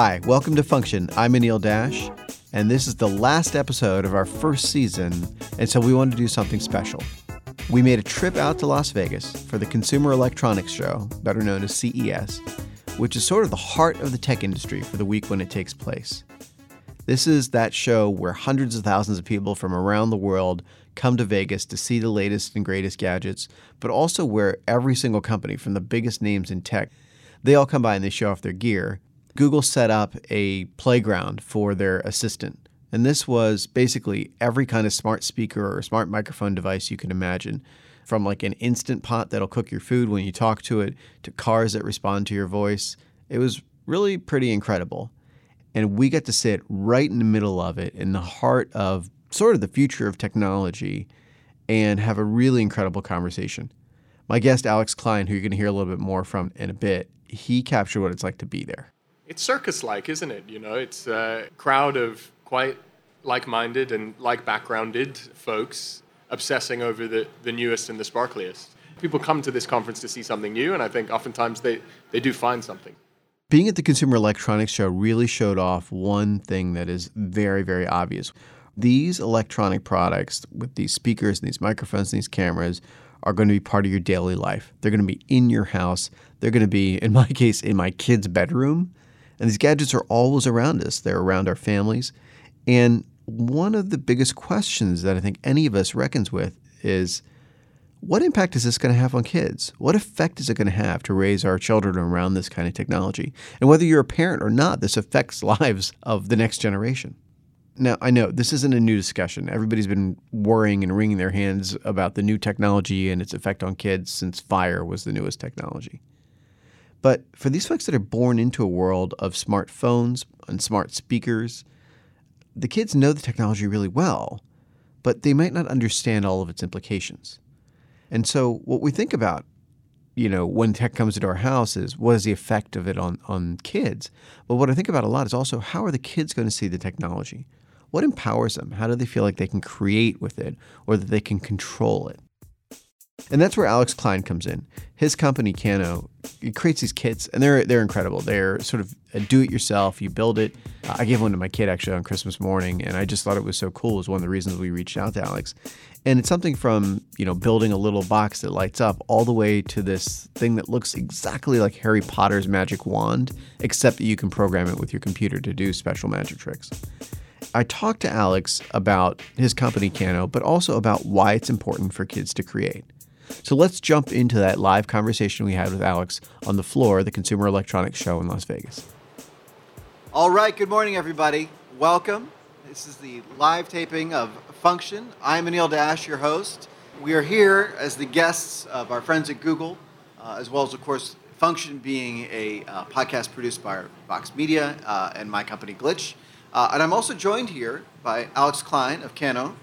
Hi, welcome to Function. I'm Anil Dash, and this is the last episode of our first season, and so we wanted to do something special. We made a trip out to Las Vegas for the Consumer Electronics Show, better known as CES, which is sort of the heart of the tech industry for the week when it takes place. This is that show where hundreds of thousands of people from around the world come to Vegas to see the latest and greatest gadgets, but also where every single company, from the biggest names in tech, they all come by and they show off their gear. Google set up a playground for their assistant, and this was basically every kind of smart speaker or smart microphone device you can imagine, from like an Instant Pot that'll cook your food when you talk to it, to cars that respond to your voice. It was really pretty incredible. And we got to sit right in the middle of it, in the heart of sort of the future of technology, and have a really incredible conversation. My guest, Alex Klein, who you're going to hear a little bit more from in a bit, he captured what it's like to be there. It's circus-like, isn't it? You know, it's a crowd of quite like-minded and like-backgrounded folks obsessing over the newest and the sparkliest. People come to this conference to see something new, and I think oftentimes they do find something. Being at the Consumer Electronics Show really showed off one thing that is very, very obvious. These electronic products with these speakers and these microphones and these cameras are going to be part of your daily life. They're going to be in your house. They're going to be, in my case, in my kid's bedroom. And these gadgets are always around us. They're around our families. And one of the biggest questions that I think any of us reckons with is, what impact is this going to have on kids? What effect is it going to have to raise our children around this kind of technology? And whether you're a parent or not, this affects lives of the next generation. Now, I know this isn't a new discussion. Everybody's been worrying and wringing their hands about the new technology and its effect on kids since fire was the newest technology. But for these folks that are born into a world of smartphones and smart speakers, the kids know the technology really well, but they might not understand all of its implications. And so what we think about, you know, when tech comes into our house is, what is the effect of it on kids? But what I think about a lot is also, how are the kids going to see the technology? What empowers them? How do they feel like they can create with it or that they can control it? And that's where Alex Klein comes in. His company, Kano, it creates these kits, and they're incredible. They're sort of a do-it-yourself. You build it. I gave one to my kid, actually, on Christmas morning, and I just thought it was so cool. It was one of the reasons we reached out to Alex. And it's something from, you know, building a little box that lights up all the way to this thing that looks exactly like Harry Potter's magic wand, except that you can program it with your computer to do special magic tricks. I talked to Alex about his company, Kano, but also about why it's important for kids to create. So let's jump into that live conversation we had with Alex on the floor of the Consumer Electronics Show in Las Vegas. All right, good morning, everybody. Welcome. This is the live taping of Function. I'm Anil Dash, your host. We are here as the guests of our friends at Google, as well as, of course, Function being a podcast produced by Vox Media and my company, Glitch. And I'm also joined here by Alex Klein of Kano,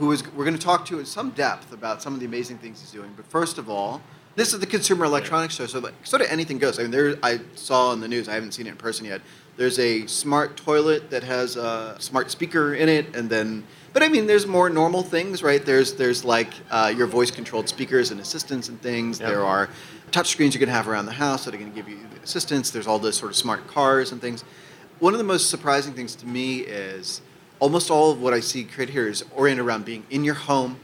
we're going to talk to in some depth about some of the amazing things he's doing. But first of all, this is the Consumer Electronics Show, so like, sort of anything goes. I mean, I saw in the news, I haven't seen it in person yet, there's a smart toilet that has a smart speaker in it, and then, but I mean, there's more normal things, right? There's like your voice-controlled speakers and assistants and things. Yep. There are touch screens you're going to have around the house that are going to give you assistance. There's all those sort of smart cars and things. One of the most surprising things to me is almost all of what I see created here is oriented around being in your home,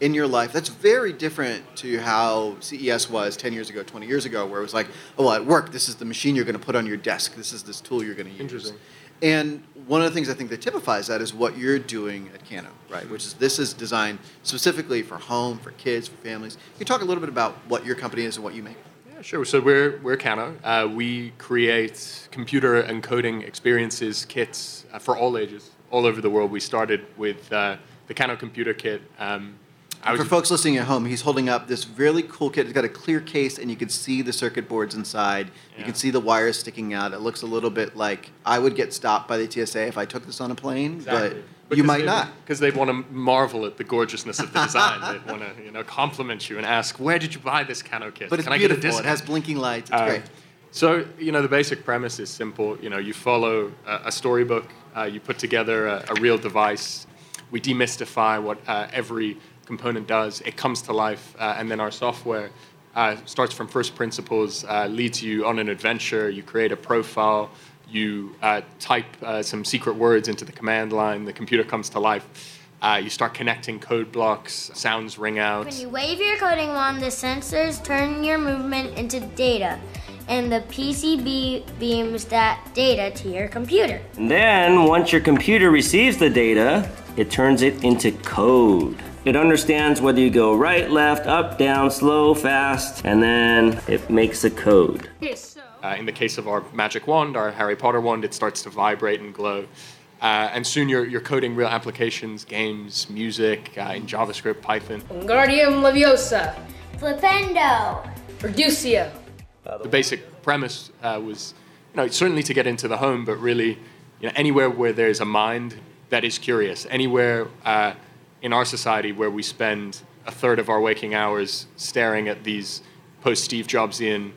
in your life. That's very different to how CES was 10 years ago, 20 years ago, where it was like, oh, well, at work, this is the machine you're going to put on your desk. This is this tool you're going to use. Interesting. And one of the things I think that typifies that is what you're doing at Kano, right? Which is this is designed specifically for home, for kids, for families. Can you talk a little bit about what your company is and what you make? Sure. So we're Kano. We create computer and coding experiences, kits for all ages, all over the world. We started with the Kano Computer Kit. For folks listening at home, he's holding up this really cool kit. It's got a clear case, and you can see the circuit boards inside. Yeah. You can see the wires sticking out. It looks a little bit like I would get stopped by the TSA if I took this on a plane, exactly. But you might not. Because they'd want to marvel at the gorgeousness of the design. They'd want to, you know, compliment you and ask, where did you buy this Kano kit? But it's Can beautiful. I get a discount? It has blinking lights. It's great. So, you know, the basic premise is simple. You know, you follow a storybook. You put together a real device. We demystify what every component does. It comes to life. And then our software starts from first principles, leads you on an adventure. You create a profile. you type some secret words into the command line, the computer comes to life. You start connecting code blocks, sounds ring out. When you wave your coding wand, the sensors turn your movement into data, and the PCB beams that data to your computer. And then, once your computer receives the data, it turns it into code. It understands whether you go right, left, up, down, slow, fast, and then it makes a code. In the case of our magic wand, our Harry Potter wand, it starts to vibrate and glow. And soon you're coding real applications, games, music, in JavaScript, Python. Wingardium Leviosa. Flipendo. Reducio. The basic premise was, certainly to get into the home, but really, anywhere where there's a mind that is curious, anywhere in our society where we spend a third of our waking hours staring at these post-Steve Jobsian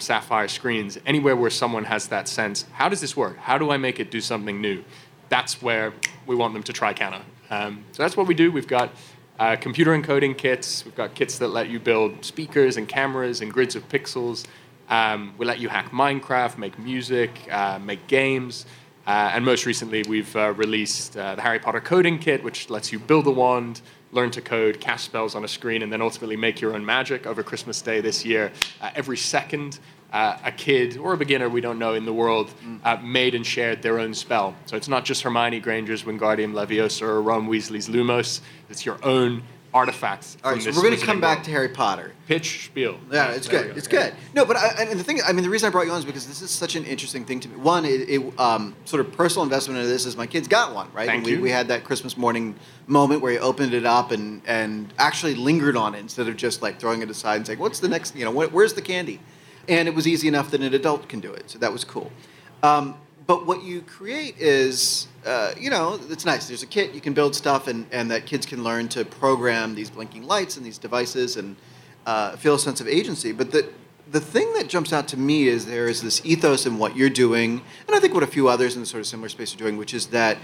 sapphire screens, anywhere where someone has that sense, how does this work? How do I make it do something new? That's where we want them to try Kano. So that's what we do. We've got computer encoding kits. We've got kits that let you build speakers and cameras and grids of pixels. We let you hack Minecraft, make music, make games. And most recently, we've released the Harry Potter Coding Kit, which lets you build a wand, learn to code, cast spells on a screen, and then ultimately make your own magic over Christmas Day this year. Every second, a kid or a beginner, we don't know, in the world made and shared their own spell. So it's not just Hermione Granger's Wingardium Leviosa or Ron Weasley's Lumos. It's your own artifacts. All right, so we're going to come back to Harry Potter. Pitch, spiel. Yeah, it's good. It's good. No, but the reason I brought you on is because this is such an interesting thing to me. One, it sort of personal investment into this is my kids got one, right? Thank you. We had that Christmas morning moment where he opened it up and actually lingered on it instead of just like throwing it aside and saying, what's the next, where's the candy? And it was easy enough that an adult can do it. So that was cool. But what you create is, it's nice. There's a kit. You can build stuff and that kids can learn to program these blinking lights and these devices and feel a sense of agency. But the thing that jumps out to me is there is this ethos in what you're doing, and I think what a few others in the sort of similar space are doing, which is that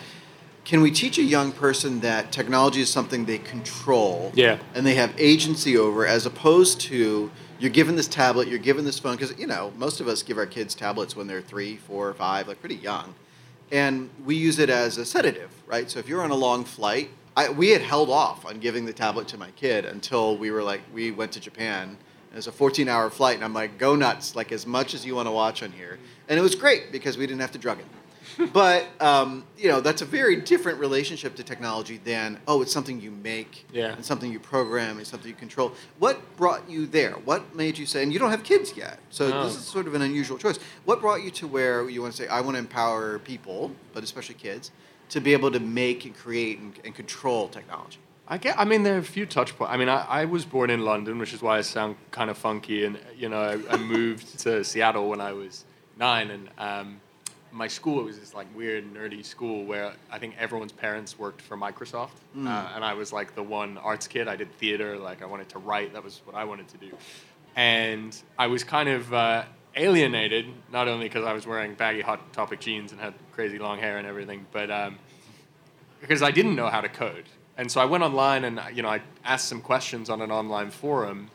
can we teach a young person that technology is something they control and they have agency over, as opposed to you're given this tablet, you're given this phone, because, most of us give our kids tablets when they're 3, 4, 5, like pretty young. And we use it as a sedative, right? So if you're on a long flight, we had held off on giving the tablet to my kid until we went to Japan. It was a 14-hour flight, and I'm like, go nuts, like as much as you want to watch on here. And it was great because we didn't have to drug it. But, that's a very different relationship to technology than, it's something you make and something you program and something you control. What brought you there? What made you say, and you don't have kids yet, so this is sort of an unusual choice. What brought you to where you want to say, I want to empower people, but especially kids, to be able to make and create and control technology? There are a few touch points. I was born in London, which is why I sound kind of funky. And, I moved to Seattle when I was 9. And my school, it was this, weird, nerdy school where I think everyone's parents worked for Microsoft. And I was, the one arts kid. I did theater. I wanted to write. That was what I wanted to do. And I was kind of alienated, not only because I was wearing baggy Hot Topic jeans and had crazy long hair and everything, but because I didn't know how to code. And so I went online and, I asked some questions on an online forum,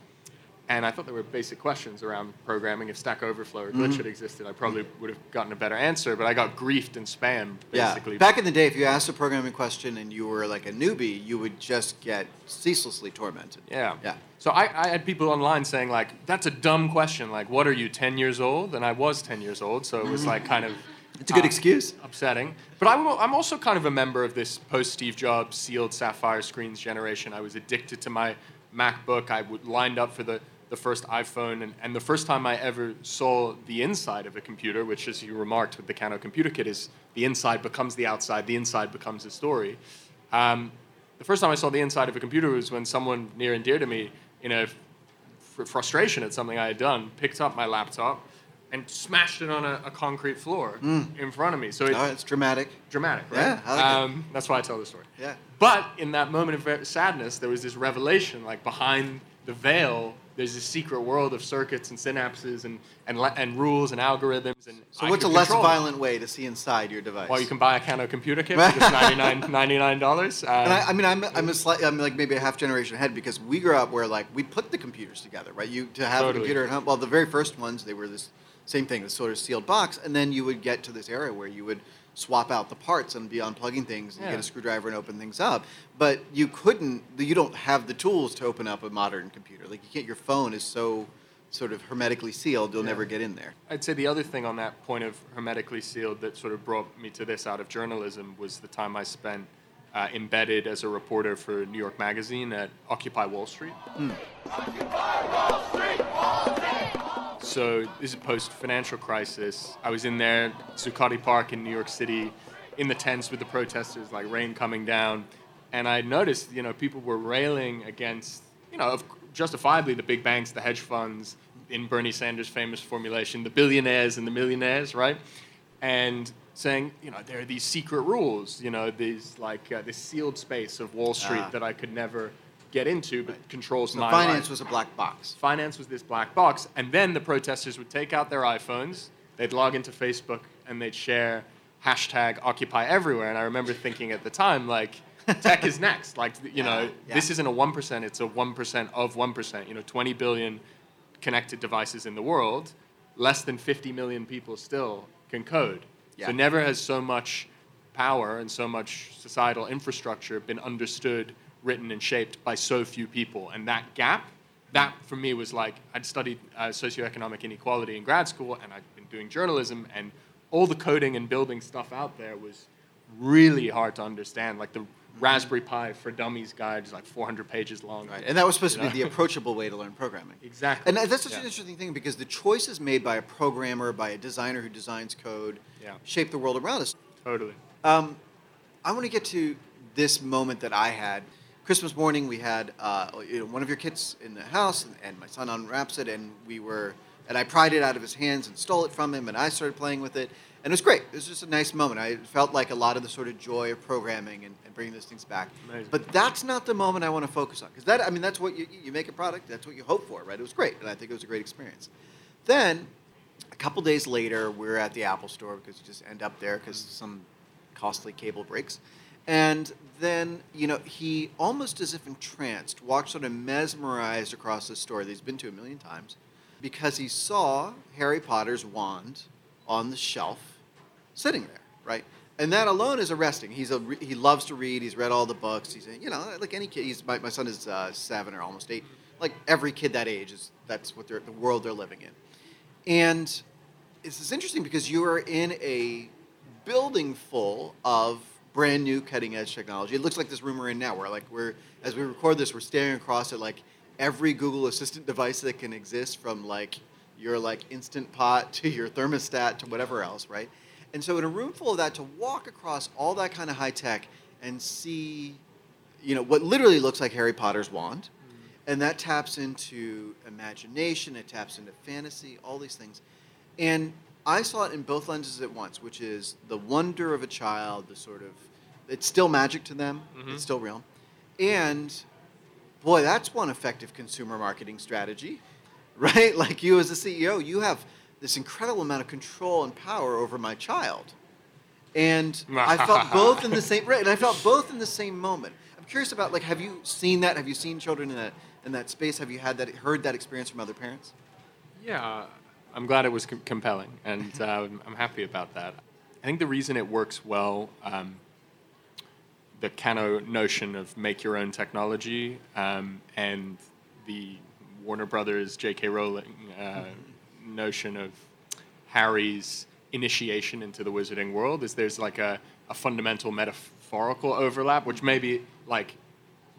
and I thought there were basic questions around programming. If Stack Overflow or Glitch had existed, I probably would have gotten a better answer, but I got griefed and spammed, basically. Yeah. Back in the day, if you asked a programming question and you were a newbie, you would just get ceaselessly tormented. Yeah. Yeah. So I had people online saying, that's a dumb question. What are you, 10 years old? And I was 10 years old, so it was kind of... It's a good excuse. Upsetting. But I'm also kind of a member of this post-Steve Jobs, sealed sapphire screens generation. I was addicted to my MacBook. I lined up for the first iPhone. And the first time I ever saw the inside of a computer, which, as you remarked with the Kano Computer Kit, is the inside becomes the outside. The inside becomes a story. The first time I saw the inside of a computer was when someone near and dear to me, in a frustration at something I had done, picked up my laptop and smashed it on a concrete floor in front of me. So it's dramatic. Dramatic, right? Yeah, I like it. That's why I tell the story. Yeah. But in that moment of sadness, there was this revelation, behind the veil, there's this secret world of circuits and synapses and rules and algorithms. And so what's a less violent way to see inside your device? Well, you can buy a Kano computer kit for just $99. And I'm maybe a half generation ahead, because we grew up where we put the computers together, right? You to have a computer at home. Well, the very first ones, they were this Same thing, the sort of sealed box, and then you would get to this area where you would swap out the parts and be unplugging things and get a screwdriver and open things up. But you couldn't, you don't have the tools to open up a modern computer. Like, you can't, your phone is so sort of hermetically sealed, you'll never get in there. I'd say the other thing on that point of hermetically sealed that sort of brought me to this out of journalism was the time I spent embedded as a reporter for New York Magazine at Occupy Wall Street. Occupy Wall Street, Wall Street, Wall Street. So this is post-financial crisis. I was in there, Zuccotti Park in New York City, in the tents with the protesters, like rain coming down. And I noticed, you know, people were railing against, you know, justifiably the big banks, the hedge funds, in Bernie Sanders' famous formulation, the billionaires and the millionaires, right? And saying, you know, there are these secret rules, you know, these like this sealed space of Wall Street that I could never get into, but controls my life. Finance was a black box. Finance was this black box, and then the protesters would take out their iPhones, they'd log into Facebook, and they'd share hashtag Occupy Everywhere. And I remember thinking at the time, like, tech is next. Like, you know, this isn't a 1%; it's a 1% of 1%. You know, 20 billion connected devices in the world, less than 50 million people still can code. Yeah. So never has so much power and so much societal infrastructure been understood, written, and shaped by so few people. And that gap, that for me was like, I'd studied socioeconomic inequality in grad school, and I'd been doing journalism, and all the coding and building stuff out there was really hard to understand. Like the Raspberry Pi for Dummies guide is like 400 pages long. Right, and that was supposed to be the approachable way to learn programming. Exactly. And that's such an interesting thing, because the choices made by a programmer, by a designer who designs code, shape the world around us. Totally. I want to get to this moment that I had. Christmas morning, we had one of your kits in the house, and my son unwraps it, and we were, and I pried it out of his hands and stole it from him, and I started playing with it. And it was great. It was just a nice moment. I felt like a lot of the sort of joy of programming and bringing those things back. Amazing. But that's not the moment I want to focus on. Because that, I mean, that's what you make a product. That's what you hope for, right? It was great. And I think it was a great experience. Then a couple days later, we're at the Apple store, because you just end up there because some costly cable breaks. And then, you know, he almost as if entranced, walked sort of mesmerized across the store that he's been to a million times, because he saw Harry Potter's wand on the shelf, sitting there, right? And that alone is arresting. He loves to read. He's read all the books. He's, you know, like any kid. He's, my son is 7 or almost 8. Like every kid that age is, that's what the world they're living in. And this is interesting because you are in a building full of brand new cutting edge technology. It looks like this room we're in now. We're as we record this, we're staring across at like every Google Assistant device that can exist, from like your like Instant Pot to your thermostat to whatever else, right? And so in a room full of that, to walk across all that kind of high tech and see, you know, what literally looks like Harry Potter's wand, and that taps into imagination, it taps into fantasy, all these things. And I saw it in both lenses at once, which is the wonder of a child, the sort of, it's still magic to them, it's still real. And boy, that's one effective consumer marketing strategy, right? Like you as a CEO, you have this incredible amount of control and power over my child, and I felt both in the same right. And I felt both in the same moment. I'm curious about, like, have you seen that? Have you seen children in that space? Have you had that? Heard that experience from other parents? Yeah, I'm glad it was compelling, and I'm happy about that. I think the reason it works well, the Kano notion of make your own technology, and the Warner Brothers, J.K. Rowling. Notion of Harry's initiation into the wizarding world is there's like a fundamental metaphorical overlap, which maybe like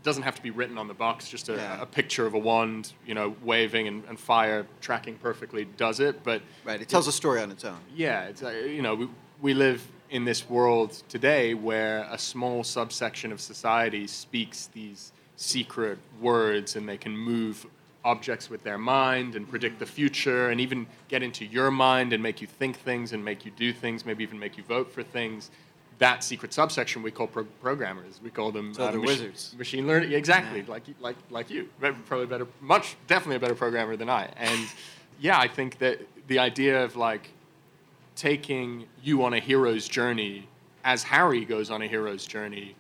doesn't have to be written on the box, just a picture of a wand, you know, waving and fire tracking perfectly does it, but it tells a story on its own. It's like, you know, we live in this world today where a small subsection of society speaks these secret words, and they can move objects with their mind and predict the future and even get into your mind and make you think things and make you do things, maybe even make you vote for things. That secret subsection we call programmers. We call them wizards. Machine learning. Exactly, like you. Probably definitely a better programmer than I. And yeah, I think that the idea of like taking you on a hero's journey as Harry goes on a hero's journey,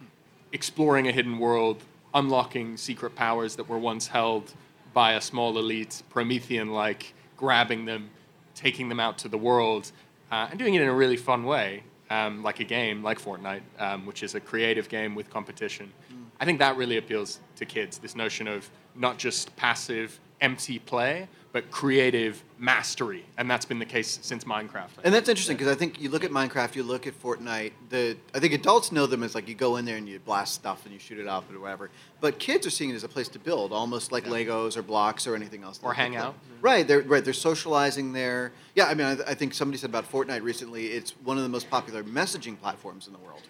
exploring a hidden world, unlocking secret powers that were once held by a small elite, Promethean-like, grabbing them, taking them out to the world and doing it in a really fun way, like a game like Fortnite, which is a creative game with competition. I think that really appeals to kids, this notion of not just passive, empty play, but creative mastery. And that's been the case since Minecraft. And that's interesting, because I think you look at Minecraft, you look at Fortnite, I think adults know them as like you go in there and you blast stuff and you shoot it off or whatever. But kids are seeing it as a place to build, almost like Legos or blocks or anything else. Or hang out. Right, they're socializing there. Yeah, I mean, I think somebody said about Fortnite recently, it's one of the most popular messaging platforms in the world.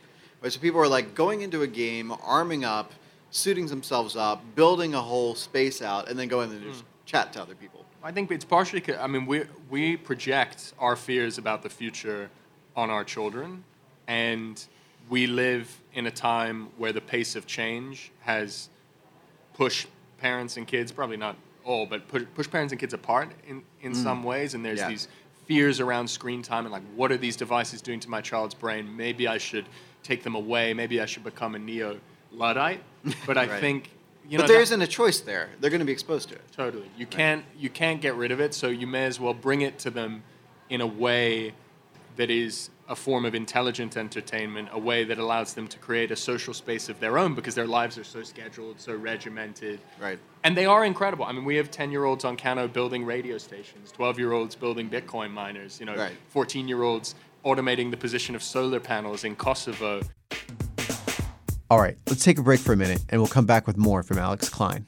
Right, so people are like going into a game, arming up, suiting themselves up, building a whole space out, and then going and just chat to other people. I think it's partially, I mean, we project our fears about the future on our children, and we live in a time where the pace of change has pushed parents and kids, probably not all, but pushed parents and kids apart in some ways, and there's these fears around screen time and like, what are these devices doing to my child's brain? Maybe I should take them away. Maybe I should become a neo-Luddite. But I think... But there isn't a choice there. They're going to be exposed to it. Totally. You can't get rid of it, so you may as well bring it to them in a way that is a form of intelligent entertainment, a way that allows them to create a social space of their own because their lives are so scheduled, so regimented. Right. And they are incredible. I mean, we have 10-year-olds on Kano building radio stations, 12-year-olds building Bitcoin miners, 14-year-olds automating the position of solar panels in Kosovo. All right, let's take a break for a minute, and we'll come back with more from Alex Klein.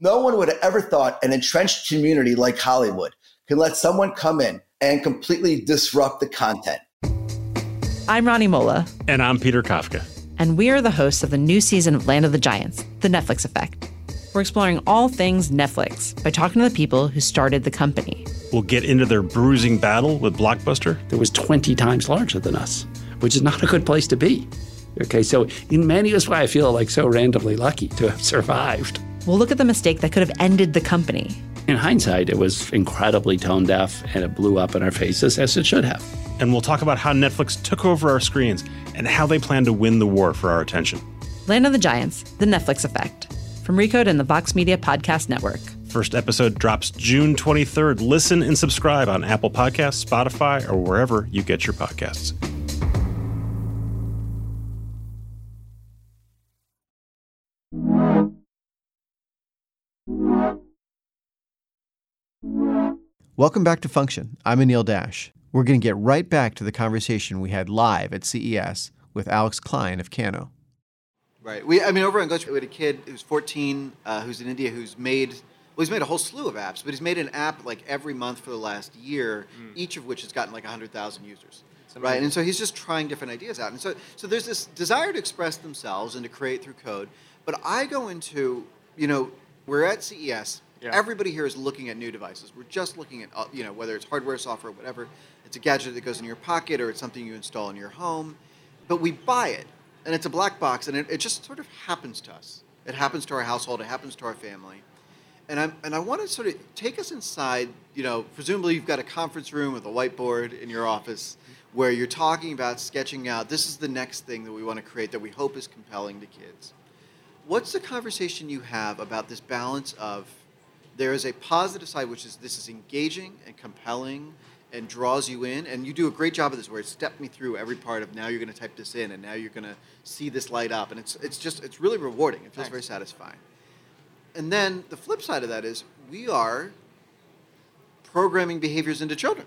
No one would have ever thought an entrenched community like Hollywood could let someone come in and completely disrupt the content. I'm Ronnie Mola. And I'm Peter Kafka. And we are the hosts of the new season of Land of the Giants, The Netflix Effect. We're exploring all things Netflix by talking to the people who started the company. We'll get into their bruising battle with Blockbuster. That was 20 times larger than us, which is not a good place to be. Okay, so in many ways, why I feel like so randomly lucky to have survived. We'll look at the mistake that could have ended the company. In hindsight, it was incredibly tone deaf and it blew up in our faces as it should have. And we'll talk about how Netflix took over our screens and how they plan to win the war for our attention. Land of the Giants, The Netflix Effect. From Recode and the Vox Media Podcast Network. First episode drops June 23rd. Listen and subscribe on Apple Podcasts, Spotify, or wherever you get your podcasts. Welcome back to Function. I'm Anil Dash. We're going to get right back to the conversation we had live at CES with Alex Klein of Kano. Right. Over on Glitch, we had a kid who's 14, who's in India, who's made... Well, he's made a whole slew of apps, but he's made an app like every month for the last year, each of which has gotten like 100,000 users, right? And so he's just trying different ideas out. And so there's this desire to express themselves and to create through code. But I go into, we're at CES. Yeah. Everybody here is looking at new devices. We're just looking at, whether it's hardware, software, whatever. It's a gadget that goes in your pocket or it's something you install in your home. But we buy it, and it's a black box, and it just sort of happens to us. It happens to our household. It happens to our family. And I want to sort of take us inside, presumably you've got a conference room with a whiteboard in your office where you're talking about sketching out, this is the next thing that we want to create that we hope is compelling to kids. What's the conversation you have about this balance of there is a positive side, which is this is engaging and compelling and draws you in, and you do a great job of this where it stepped me through every part of now you're going to type this in and now you're going to see this light up, and it's really rewarding. It feels very satisfying. And then the flip side of that is we are programming behaviors into children,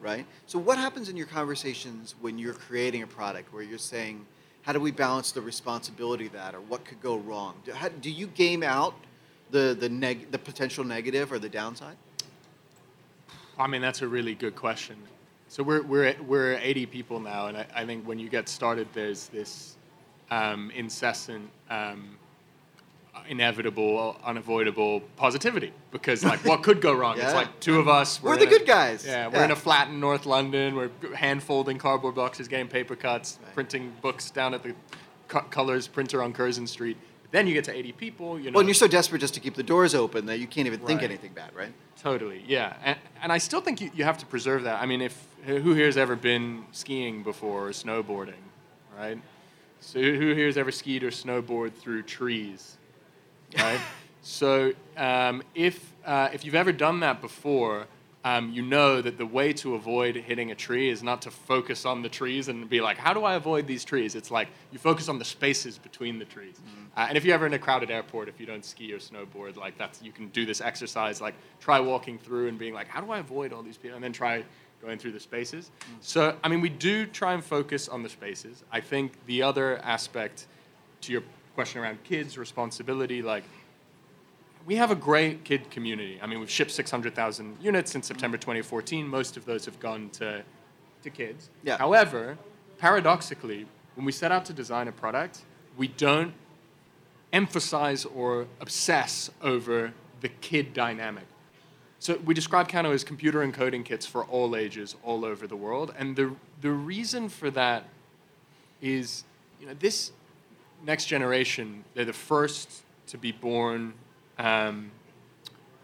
right? So what happens in your conversations when you're creating a product where you're saying, how do we balance the responsibility of that or what could go wrong? Do you game out the potential negative or the downside? I mean, that's a really good question. So we're 80 people now, and I think when you get started, there's this incessant... inevitable, unavoidable positivity because, like, what could go wrong? Yeah. It's like two of us. We're the good guys. Yeah, we're in a flat in North London. We're hand-folding cardboard boxes, getting paper cuts, printing books down at the Colors printer on Curzon Street. But then you get to 80 people. Well, and you're so desperate just to keep the doors open that you can't even think anything bad, right? Totally, yeah. And I still think you have to preserve that. I mean, who here has ever been skiing before or snowboarding, right? So who here has ever skied or snowboarded through trees? Right, So if you've ever done that before, you know that the way to avoid hitting a tree is not to focus on the trees and be like, how do I avoid these trees? It's like you focus on the spaces between the trees. Mm-hmm. And if you're ever in a crowded airport, if you don't ski or snowboard, like that's, you can do this exercise, like try walking through and being like, how do I avoid all these people? And then try going through the spaces. Mm-hmm. So, I mean, we do try and focus on the spaces. I think the other aspect to your question around kids, responsibility, like, we have a great kid community. I mean, we've shipped 600,000 units since September 2014. Most of those have gone to kids. Yeah. However, paradoxically, when we set out to design a product, we don't emphasize or obsess over the kid dynamic. So we describe Kano as computer and coding kits for all ages, all over the world. And the reason for that is, you know, this next generation, they're the first to be born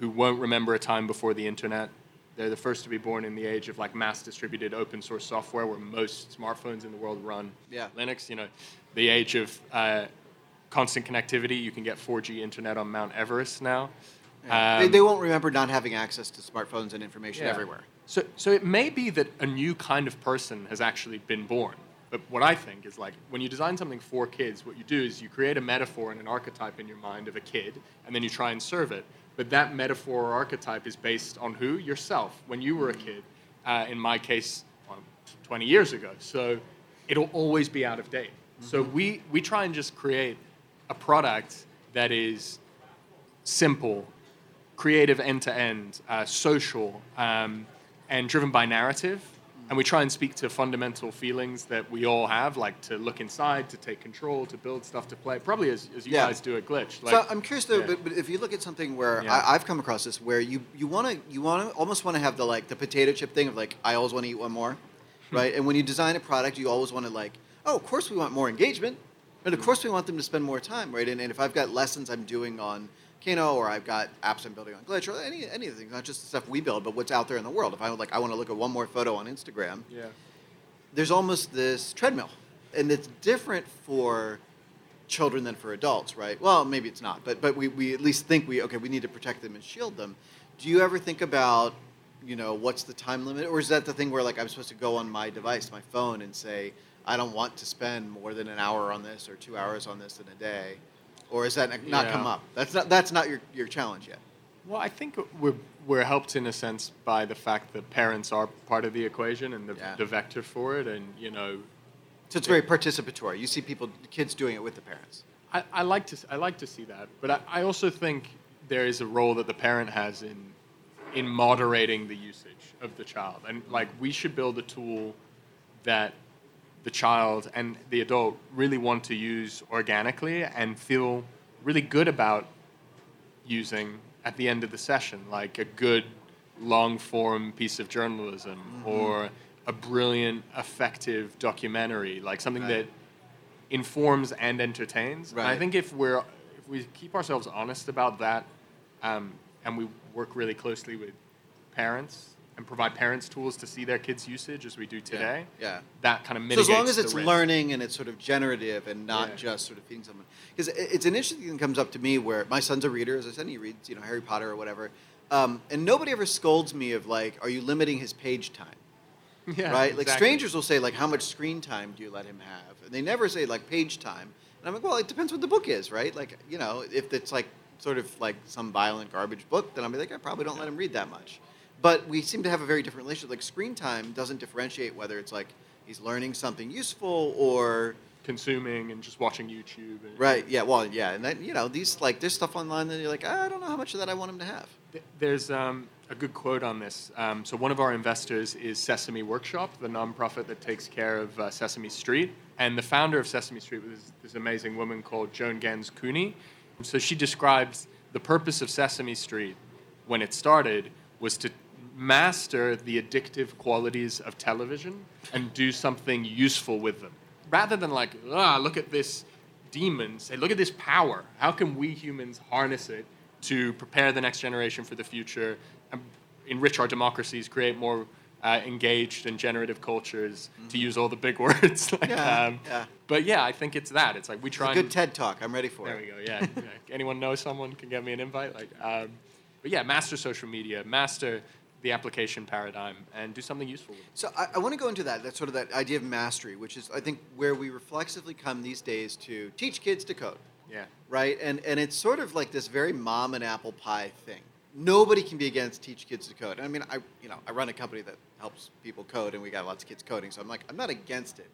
who won't remember a time before the internet. They're the first to be born in the age of like mass distributed open source software where most smartphones in the world run Linux, you know, the age of constant connectivity. You can get 4G internet on Mount Everest now. Yeah. They won't remember not having access to smartphones and information everywhere. So it may be that a new kind of person has actually been born. But what I think is, like, when you design something for kids, what you do is you create a metaphor and an archetype in your mind of a kid, and then you try and serve it. But that metaphor or archetype is based on who? Yourself, when you were a kid, in my case, 20 years ago. So it'll always be out of date. Mm-hmm. So we try and just create a product that is simple, creative end-to-end, social, and driven by narrative. And we try and speak to fundamental feelings that we all have, like to look inside, to take control, to build stuff, to play, probably as you guys do at Glitch. Like, so I'm curious, though, but if you look at something where I've come across this, where you almost want to have the, like, the potato chip thing of, like, I always want to eat one more, right? And when you design a product, you always want to, like, oh, of course we want more engagement, and of course we want them to spend more time, right? And if I've got lessons I'm doing on Kano, or I've got apps I'm building on Glitch, or any of the things, not just the stuff we build, but what's out there in the world. If I want to look at one more photo on Instagram, there's almost this treadmill. And it's different for children than for adults, right? Well, maybe it's not, but we at least think we need to protect them and shield them. Do you ever think about, you know, what's the time limit? Or is that the thing where, like, I'm supposed to go on my device, my phone, and say, I don't want to spend more than an hour on this or 2 hours on this in a day? Or is that not come up? That's not your challenge yet. Well, I think we're helped in a sense by the fact that parents are part of the equation and the vector for it, and you know. So it's very participatory. You see kids doing it with the parents. I like to see that, but I also think there is a role that the parent has in moderating the usage of the child, and like we should build a tool that the child and the adult really want to use organically and feel really good about using at the end of the session, like a good long-form piece of journalism or a brilliant, effective documentary, like something that informs and entertains. Right. And I think if we keep ourselves honest about that, and we work really closely with parents, and provide parents tools to see their kids' usage as we do today, that kind of mitigates the risk. So as long as it's learning and it's sort of generative and not just sort of feeding someone. Because it's an interesting thing that comes up to me where my son's a reader, as I said, he reads, you know, Harry Potter or whatever, and nobody ever scolds me of, like, are you limiting his page time? Yeah, right? Like, strangers will say, like, how much screen time do you let him have? And they never say, like, page time. And I'm like, well, it depends what the book is, right? Like, you know, if it's, like, sort of, like, some violent garbage book, then I'll be like, I probably don't let him read that much. But we seem to have a very different relationship. Like, screen time doesn't differentiate whether it's, like, he's learning something useful or consuming and just watching YouTube. And right, yeah, well, yeah. And, that, you know, these, like, there's stuff online that you're like, I don't know how much of that I want him to have. There's a good quote on this. So one of our investors is Sesame Workshop, the nonprofit that takes care of Sesame Street. And the founder of Sesame Street was this amazing woman called Joan Gans Cooney. So she describes the purpose of Sesame Street when it started was to master the addictive qualities of television and do something useful with them. Rather than like, look at this demon, say, look at this power. How can we humans harness it to prepare the next generation for the future, and enrich our democracies, create more engaged and generative cultures, to use all the big words. But yeah, I think it's that. It's like we try. It's a good TED talk. I'm ready for it. There we go. Yeah. Anyone know someone can get me an invite? But yeah, master social media, master the application paradigm, and do something useful with it. So I want to go into that. That's sort of that idea of mastery, which is I think where we reflexively come these days to teach kids to code. Yeah. Right. And it's sort of like this very mom and apple pie thing. Nobody can be against teach kids to code. I mean, I run a company that helps people code, and we got lots of kids coding. So I'm not against it,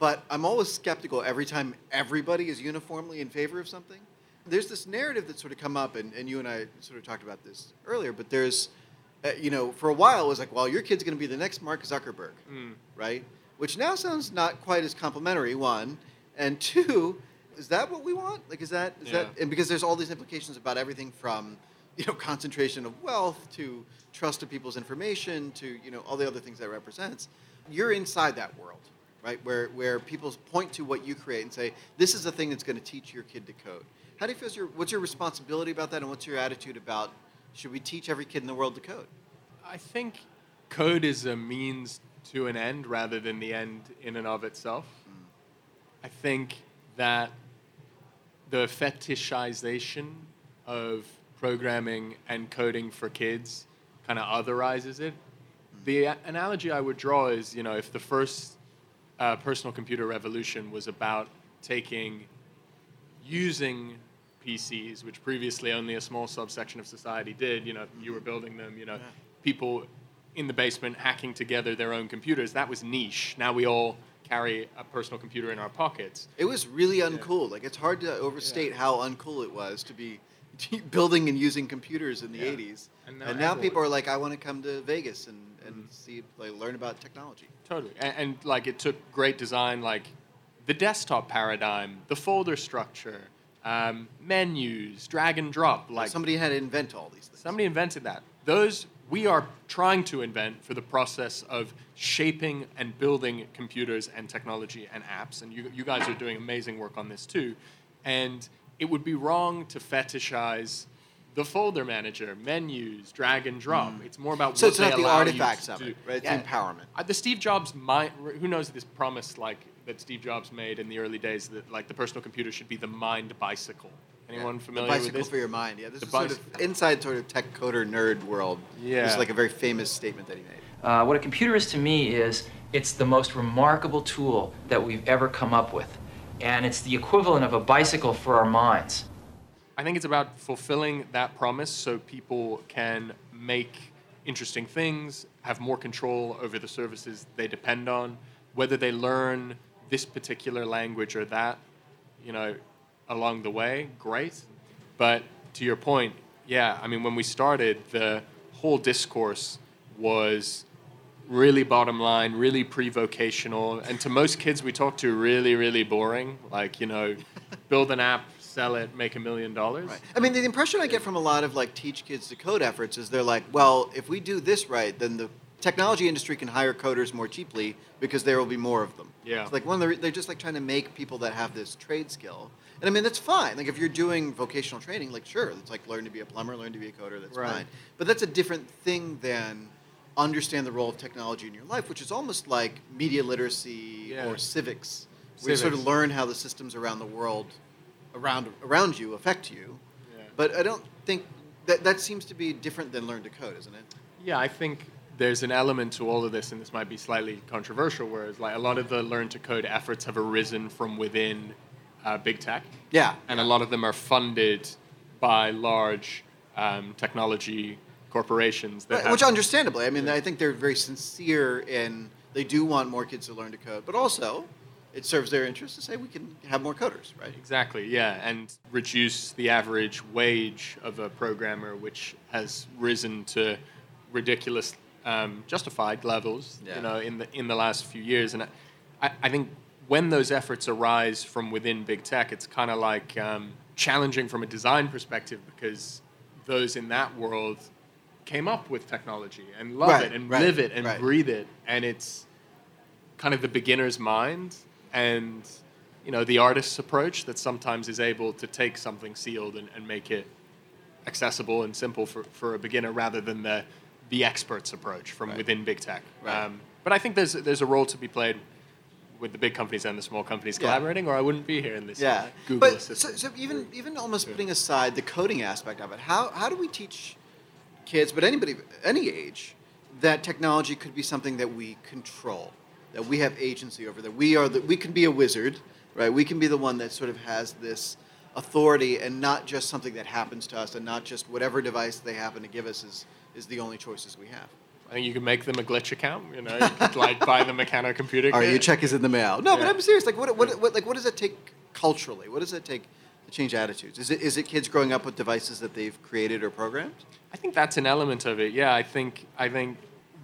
but I'm always skeptical every time everybody is uniformly in favor of something. There's this narrative that's sort of come up, and you and I sort of talked about this earlier. But there's, for a while it was like, well, your kid's going to be the next Mark Zuckerberg, right? Which now sounds not quite as complimentary. One, and two, is that what we want? Like, is that? And because there's all these implications about everything from concentration of wealth, to trust of people's information, to all the other things that represents. You're inside that world, right? Where people point to what you create and say, this is the thing that's going to teach your kid to code. How do you feel? What's your responsibility about that, and what's your attitude about should we teach every kid in the world to code? I think code is a means to an end rather than the end in and of itself. I think that the fetishization of programming and coding for kids kind of otherizes it. The analogy I would draw is, if the first personal computer revolution was about using PCs, which previously only a small subsection of society did, you were building them, people in the basement hacking together their own computers, that was niche. Now we all carry a personal computer in our pockets. It was really uncool. Like, it's hard to overstate how uncool it was to be building and using computers in the 80s. And now people are like, I want to come to Vegas and see, learn about technology. Totally. And it took great design, the desktop paradigm, the folder structure, menus, drag and drop. Somebody had to invent all these things. Somebody invented that. Those we are trying to invent for the process of shaping and building computers and technology and apps. And you guys are doing amazing work on this too. And it would be wrong to fetishize the folder manager, menus, drag and drop. It's more about what they allow you to do. So it's not the artifacts of it, right? It's empowerment. The Steve Jobs, who knows this promise that Steve Jobs made in the early days that the personal computer should be the mind bicycle. Anyone familiar with this? Bicycle for your mind. Yeah, this is sort of inside sort of tech coder nerd world. Yeah, it's a very famous statement that he made. What a computer is to me is it's the most remarkable tool that we've ever come up with. And it's the equivalent of a bicycle for our minds. I think it's about fulfilling that promise so people can make interesting things, have more control over the services they depend on, whether they learn this particular language or that, along the way, great. But to your point, when we started, the whole discourse was really bottom line, really pre-vocational, and to most kids we talk to, really, really boring. Build an app, sell it, make $1 million. Right. I mean, the impression I get from a lot of teach kids to code efforts is they're like, well, if we do this right, then the technology industry can hire coders more cheaply because there will be more of them. Yeah. It's they're just trying to make people that have this trade skill, and I mean that's fine. If you're doing vocational training, sure, it's learn to be a plumber, learn to be a coder. That's right. Fine. But that's a different thing than understand the role of technology in your life, which is almost like media literacy or civics, where you sort of learn how the systems around the world, around you, affect you. Yeah. But I don't think that seems to be different than learn to code, isn't it? Yeah, I think there's an element to all of this, and this might be slightly controversial, whereas a lot of the learn to code efforts have arisen from within big tech. Yeah. And a lot of them are funded by large technology corporations that which understandably, I think they're very sincere in they do want more kids to learn to code, but also it serves their interest to say we can have more coders, right? Exactly, yeah, and reduce the average wage of a programmer, which has risen to ridiculous, justified levels, in the last few years. And I think when those efforts arise from within big tech, it's kind of challenging from a design perspective because those in that world came up with technology and love it and live it and breathe it, and it's kind of the beginner's mind and the artist's approach that sometimes is able to take something sealed and make it accessible and simple for a beginner rather than the the experts approach from within big tech. Right. But I think there's a role to be played with the big companies and the small companies collaborating, or I wouldn't be here in this Google Assistant. So even almost putting aside the coding aspect of it, how do we teach kids, but anybody, any age, that technology could be something that we control, that we have agency over, that we can be a wizard, right? We can be the one that sort of has this authority and not just something that happens to us and not just whatever device they happen to give us is the only choices we have. I think you can make them a Glitch account, you know, you could, like buy them a Kano Computing Kit. All right, your check is in the mail. No, but I'm serious. Like, what does it take culturally? What does it take to change attitudes? Is it kids growing up with devices that they've created or programmed? I think that's an element of it. Yeah, I think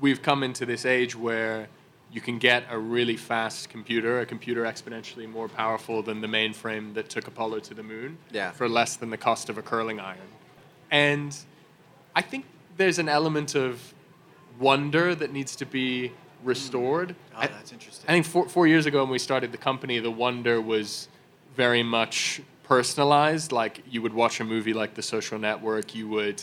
we've come into this age where you can get a really fast computer, a computer exponentially more powerful than the mainframe that took Apollo to the moon, for less than the cost of a curling iron. And I think there's an element of wonder that needs to be restored. Oh, that's interesting. I think four years ago when we started the company, the wonder was very much personalized. Like, you would watch a movie like The Social Network, you would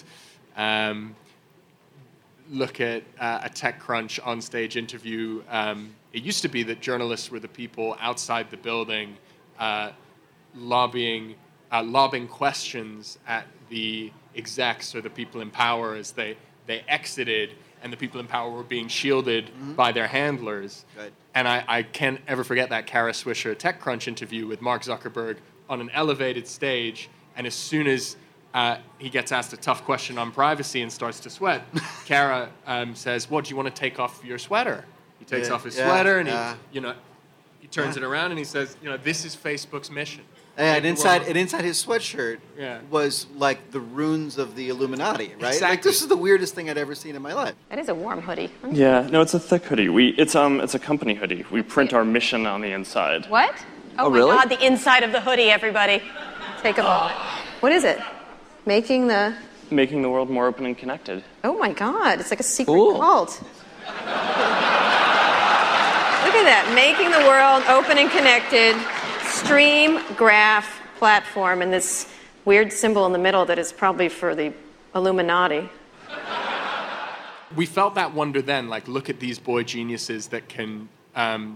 look at a TechCrunch onstage interview. It used to be that journalists were the people outside the building lobbing questions at the execs or the people in power as they exited, and the people in power were being shielded by their handlers. Right. And I can't ever forget that Kara Swisher TechCrunch interview with Mark Zuckerberg on an elevated stage, and as soon as he gets asked a tough question on privacy and starts to sweat, Kara says, well, do you want to take off your sweater? He takes off his sweater, and he turns it around, and he says, you know, this is Facebook's mission. And inside his sweatshirt was like the runes of the Illuminati, right? Exactly. Like, this is the weirdest thing I'd ever seen in my life. That is a warm hoodie. Yeah, no, it's a thick hoodie. It's a company hoodie. We print our mission on the inside. What? Oh my really? God, the inside of the hoodie, everybody. Take a moment. What is it? Making the world more open and connected. Oh my God, it's like a secret cult. Look at that, making the world open and connected. Stream graph platform, and this weird symbol in the middle that is probably for the Illuminati. We felt that wonder then, like, look at these boy geniuses that can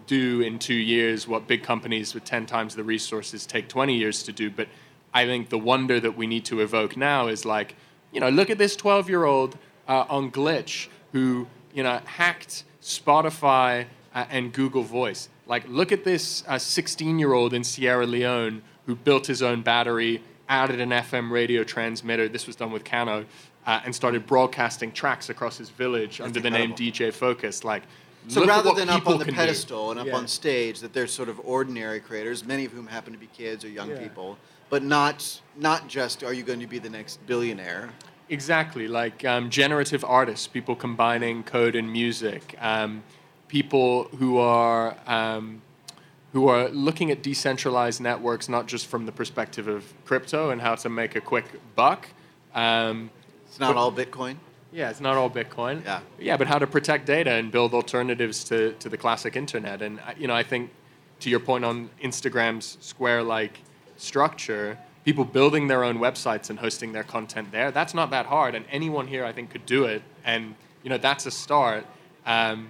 do in 2 years what big companies with 10 times the resources take 20 years to do. But I think the wonder that we need to evoke now is like, you know, look at this 12-year-old on Glitch who, you know, hacked Spotify and Google Voice. Like, look at this 16-year-old in Sierra Leone who built his own battery, added an FM radio transmitter, this was done with Kano, and started broadcasting tracks across his village under the name DJ Focus. Like, so rather than up on the pedestal and up on stage, that they're sort of ordinary creators, many of whom happen to be kids or young people, but not just, are you going to be the next billionaire? Exactly, like generative artists, people combining code and music, people who are looking at decentralized networks not just from the perspective of crypto and how to make a quick buck. It's not all Bitcoin. Yeah, it's not all Bitcoin. Yeah, but how to protect data and build alternatives to the classic internet. And you know, I think to your point on Instagram's square-like structure, people building their own websites and hosting their content there, that's not that hard, and anyone here I think could do it. And you know, that's a start. And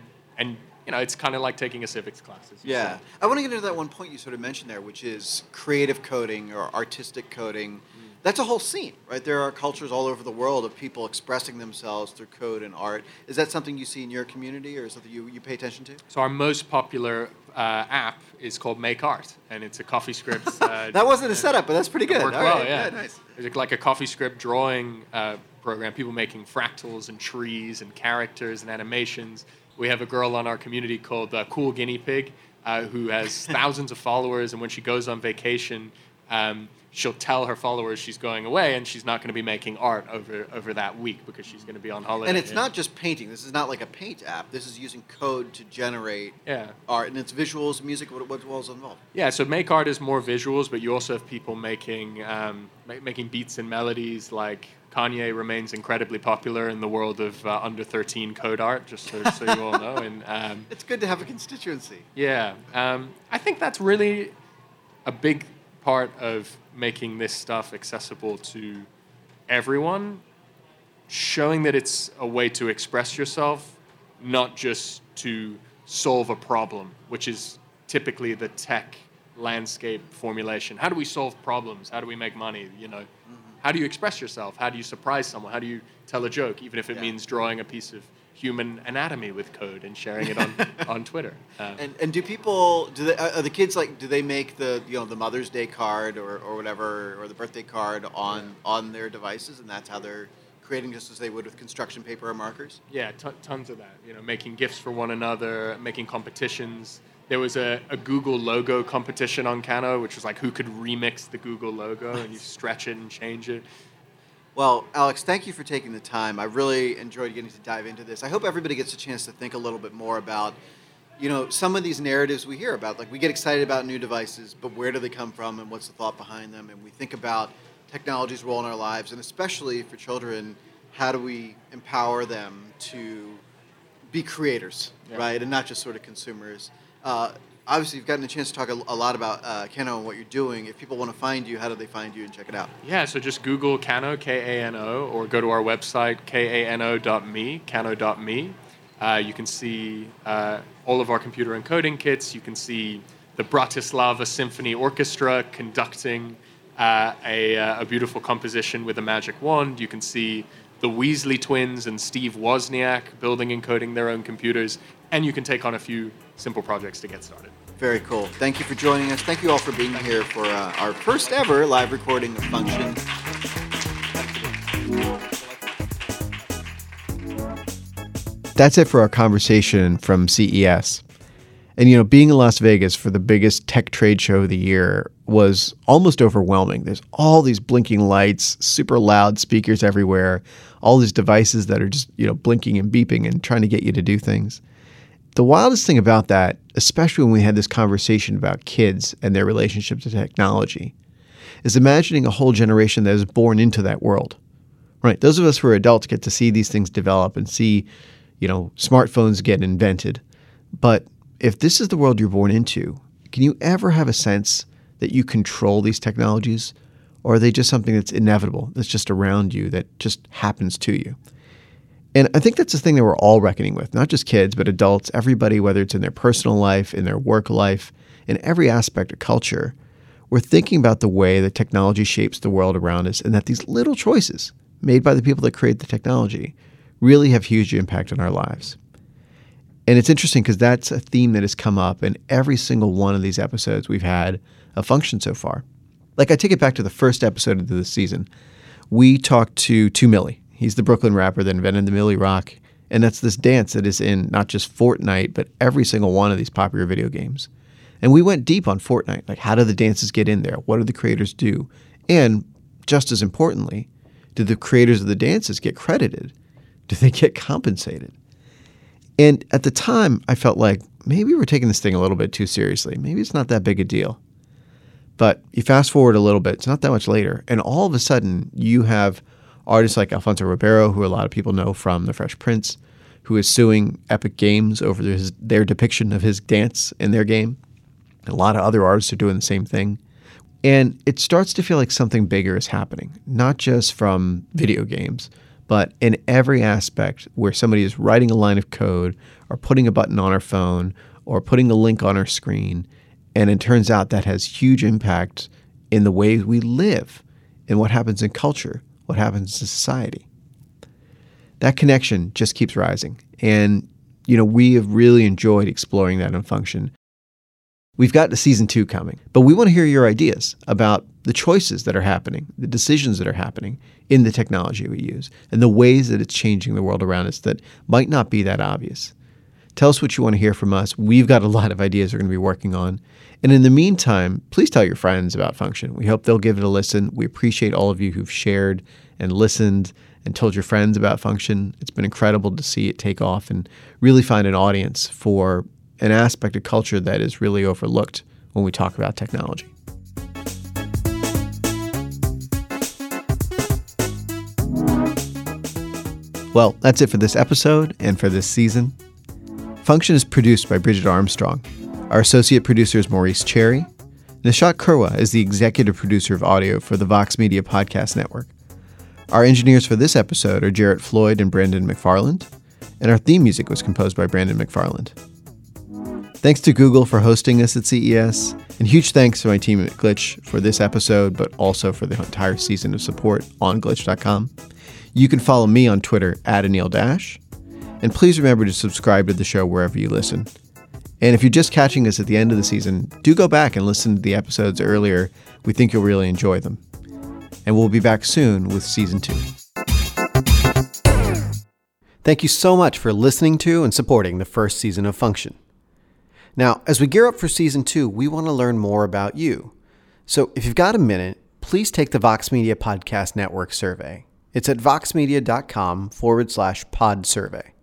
you know, it's kind of like taking a civics class. Yeah. I want to get into that one point you sort of mentioned there, which is creative coding or artistic coding. That's a whole scene, right? There are cultures all over the world of people expressing themselves through code and art. Is that something you see in your community or something you pay attention to? So our most popular app is called Make Art, and it's a CoffeeScript. That wasn't a setup, but that's pretty good. It worked well, yeah. Nice. It's like a CoffeeScript drawing program, people making fractals and trees and characters and animations. We have a girl on our community called Cool Guinea Pig who has thousands of followers, and when she goes on vacation, she'll tell her followers she's going away and she's not going to be making art over that week because she's going to be on holiday. And it's not just painting. This is not like a paint app. This is using code to generate art, and it's visuals, music, what was involved? Yeah, so Make Art is more visuals, but you also have people making making beats and melodies. Like, Kanye remains incredibly popular in the world of under 13 code art, just so you all know. And it's good to have a constituency. Yeah. I think that's really a big part of making this stuff accessible to everyone. showing that it's a way to express yourself, not just to solve a problem, which is typically the tech landscape formulation. How do we solve problems? How do we make money? You know, mm-hmm. How do you express yourself? How do you surprise someone? How do you tell a joke, even if it means drawing a piece of human anatomy with code and sharing it on, on Twitter? And do people, do they, are the kids like, do they make the, you know, the Mother's Day card or whatever, or the birthday card on their devices, and that's how they're creating, just as they would with construction paper or markers? Yeah, tons of that. You know, making gifts for one another, making competitions. There was a Google logo competition on Kano, which was like who could remix the Google logo, and you stretch it and change it. Well, Alex, thank you for taking the time. I really enjoyed getting to dive into this. I hope everybody gets a chance to think a little bit more about, you know, some of these narratives we hear about. Like, we get excited about new devices, but where do they come from and what's the thought behind them? And we think about technology's role in our lives, and especially for children, how do we empower them to be creators, right? And not just sort of consumers. Obviously, you've gotten a chance to talk a lot about Kano and what you're doing. If people want to find you, how do they find you and check it out? Yeah, so just Google Kano, K-A-N-O, or go to our website, kano.me, kano.me. You can see all of our computer and coding kits. You can see the Bratislava Symphony Orchestra conducting a beautiful composition with a magic wand. You can see the Weasley twins and Steve Wozniak building and coding their own computers. And you can take on a few simple projects to get started. Very cool. Thank you for joining us. Thank you all for being here for our first ever live recording of Function. That's it for our conversation from CES. And, you know, being in Las Vegas for the biggest tech trade show of the year was almost overwhelming. There's all these blinking lights, super loud speakers everywhere, all these devices that are just, you know, blinking and beeping and trying to get you to do things. The wildest thing about that, especially when we had this conversation about kids and their relationship to technology, is imagining a whole generation that is born into that world, right? Those of us who are adults get to see these things develop and see, you know, smartphones get invented. But if this is the world you're born into, can you ever have a sense that you control these technologies? Or are they just something that's inevitable, that's just around you, that just happens to you? And I think that's the thing that we're all reckoning with, not just kids, but adults, everybody, whether it's in their personal life, in their work life, in every aspect of culture. We're thinking about the way that technology shapes the world around us, and that these little choices made by the people that create the technology really have huge impact on our lives. And it's interesting because that's a theme that has come up in every single one of these episodes we've had of Function so far. Like, I take it back to the first episode of this season. We talked to 2 Millie. He's the Brooklyn rapper that invented the Millie Rock. And that's this dance that is in not just Fortnite, but every single one of these popular video games. And we went deep on Fortnite. Like, how do the dances get in there? What do the creators do? And just as importantly, do the creators of the dances get credited? Do they get compensated? And at the time, I felt like maybe we're taking this thing a little bit too seriously. Maybe it's not that big a deal. But you fast forward a little bit, it's not that much later, and all of a sudden you have artists like Alfonso Ribeiro, who a lot of people know from The Fresh Prince, who is suing Epic Games over their depiction of his dance in their game. And a lot of other artists are doing the same thing. And it starts to feel like something bigger is happening, not just from video games, but in every aspect where somebody is writing a line of code or putting a button on our phone or putting a link on our screen. And it turns out that has huge impact in the way we live and what happens in culture, what happens to society. That connection just keeps rising. And, you know, we have really enjoyed exploring that in Function. We've got the season 2 coming, but we want to hear your ideas about the choices that are happening, the decisions that are happening in the technology we use, and the ways that it's changing the world around us that might not be that obvious. Tell us what you want to hear from us. We've got a lot of ideas we're going to be working on. And in the meantime, please tell your friends about Function. We hope they'll give it a listen. We appreciate all of you who've shared and listened and told your friends about Function. It's been incredible to see it take off and really find an audience for an aspect of culture that is really overlooked when we talk about technology. Well, that's it for this episode and for this season. Function is produced by Bridget Armstrong. Our associate producer is Maurice Cherry. Nishat Kurwa is the executive producer of audio for the Vox Media Podcast Network. Our engineers for this episode are Jarrett Floyd and Brandon McFarland, and our theme music was composed by Brandon McFarland. Thanks to Google for hosting us at CES, and huge thanks to my team at Glitch for this episode, but also for the entire season of support on glitch.com. You can follow me on Twitter at Anil Dash, and please remember to subscribe to the show wherever you listen. And if you're just catching us at the end of the season, do go back and listen to the episodes earlier. We think you'll really enjoy them. And we'll be back soon with season 2. Thank you so much for listening to and supporting the first season of Function. Now, as we gear up for season 2, we want to learn more about you. So if you've got a minute, please take the Vox Media Podcast Network survey. It's at voxmedia.com/pod survey.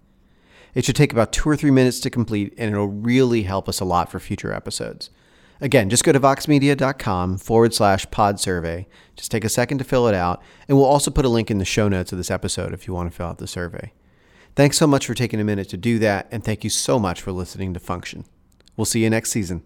It should take about 2 or 3 minutes to complete, and it'll really help us a lot for future episodes. Again, just go to voxmedia.com/pod survey. Just take a second to fill it out, and we'll also put a link in the show notes of this episode if you want to fill out the survey. Thanks so much for taking a minute to do that, and thank you so much for listening to Function. We'll see you next season.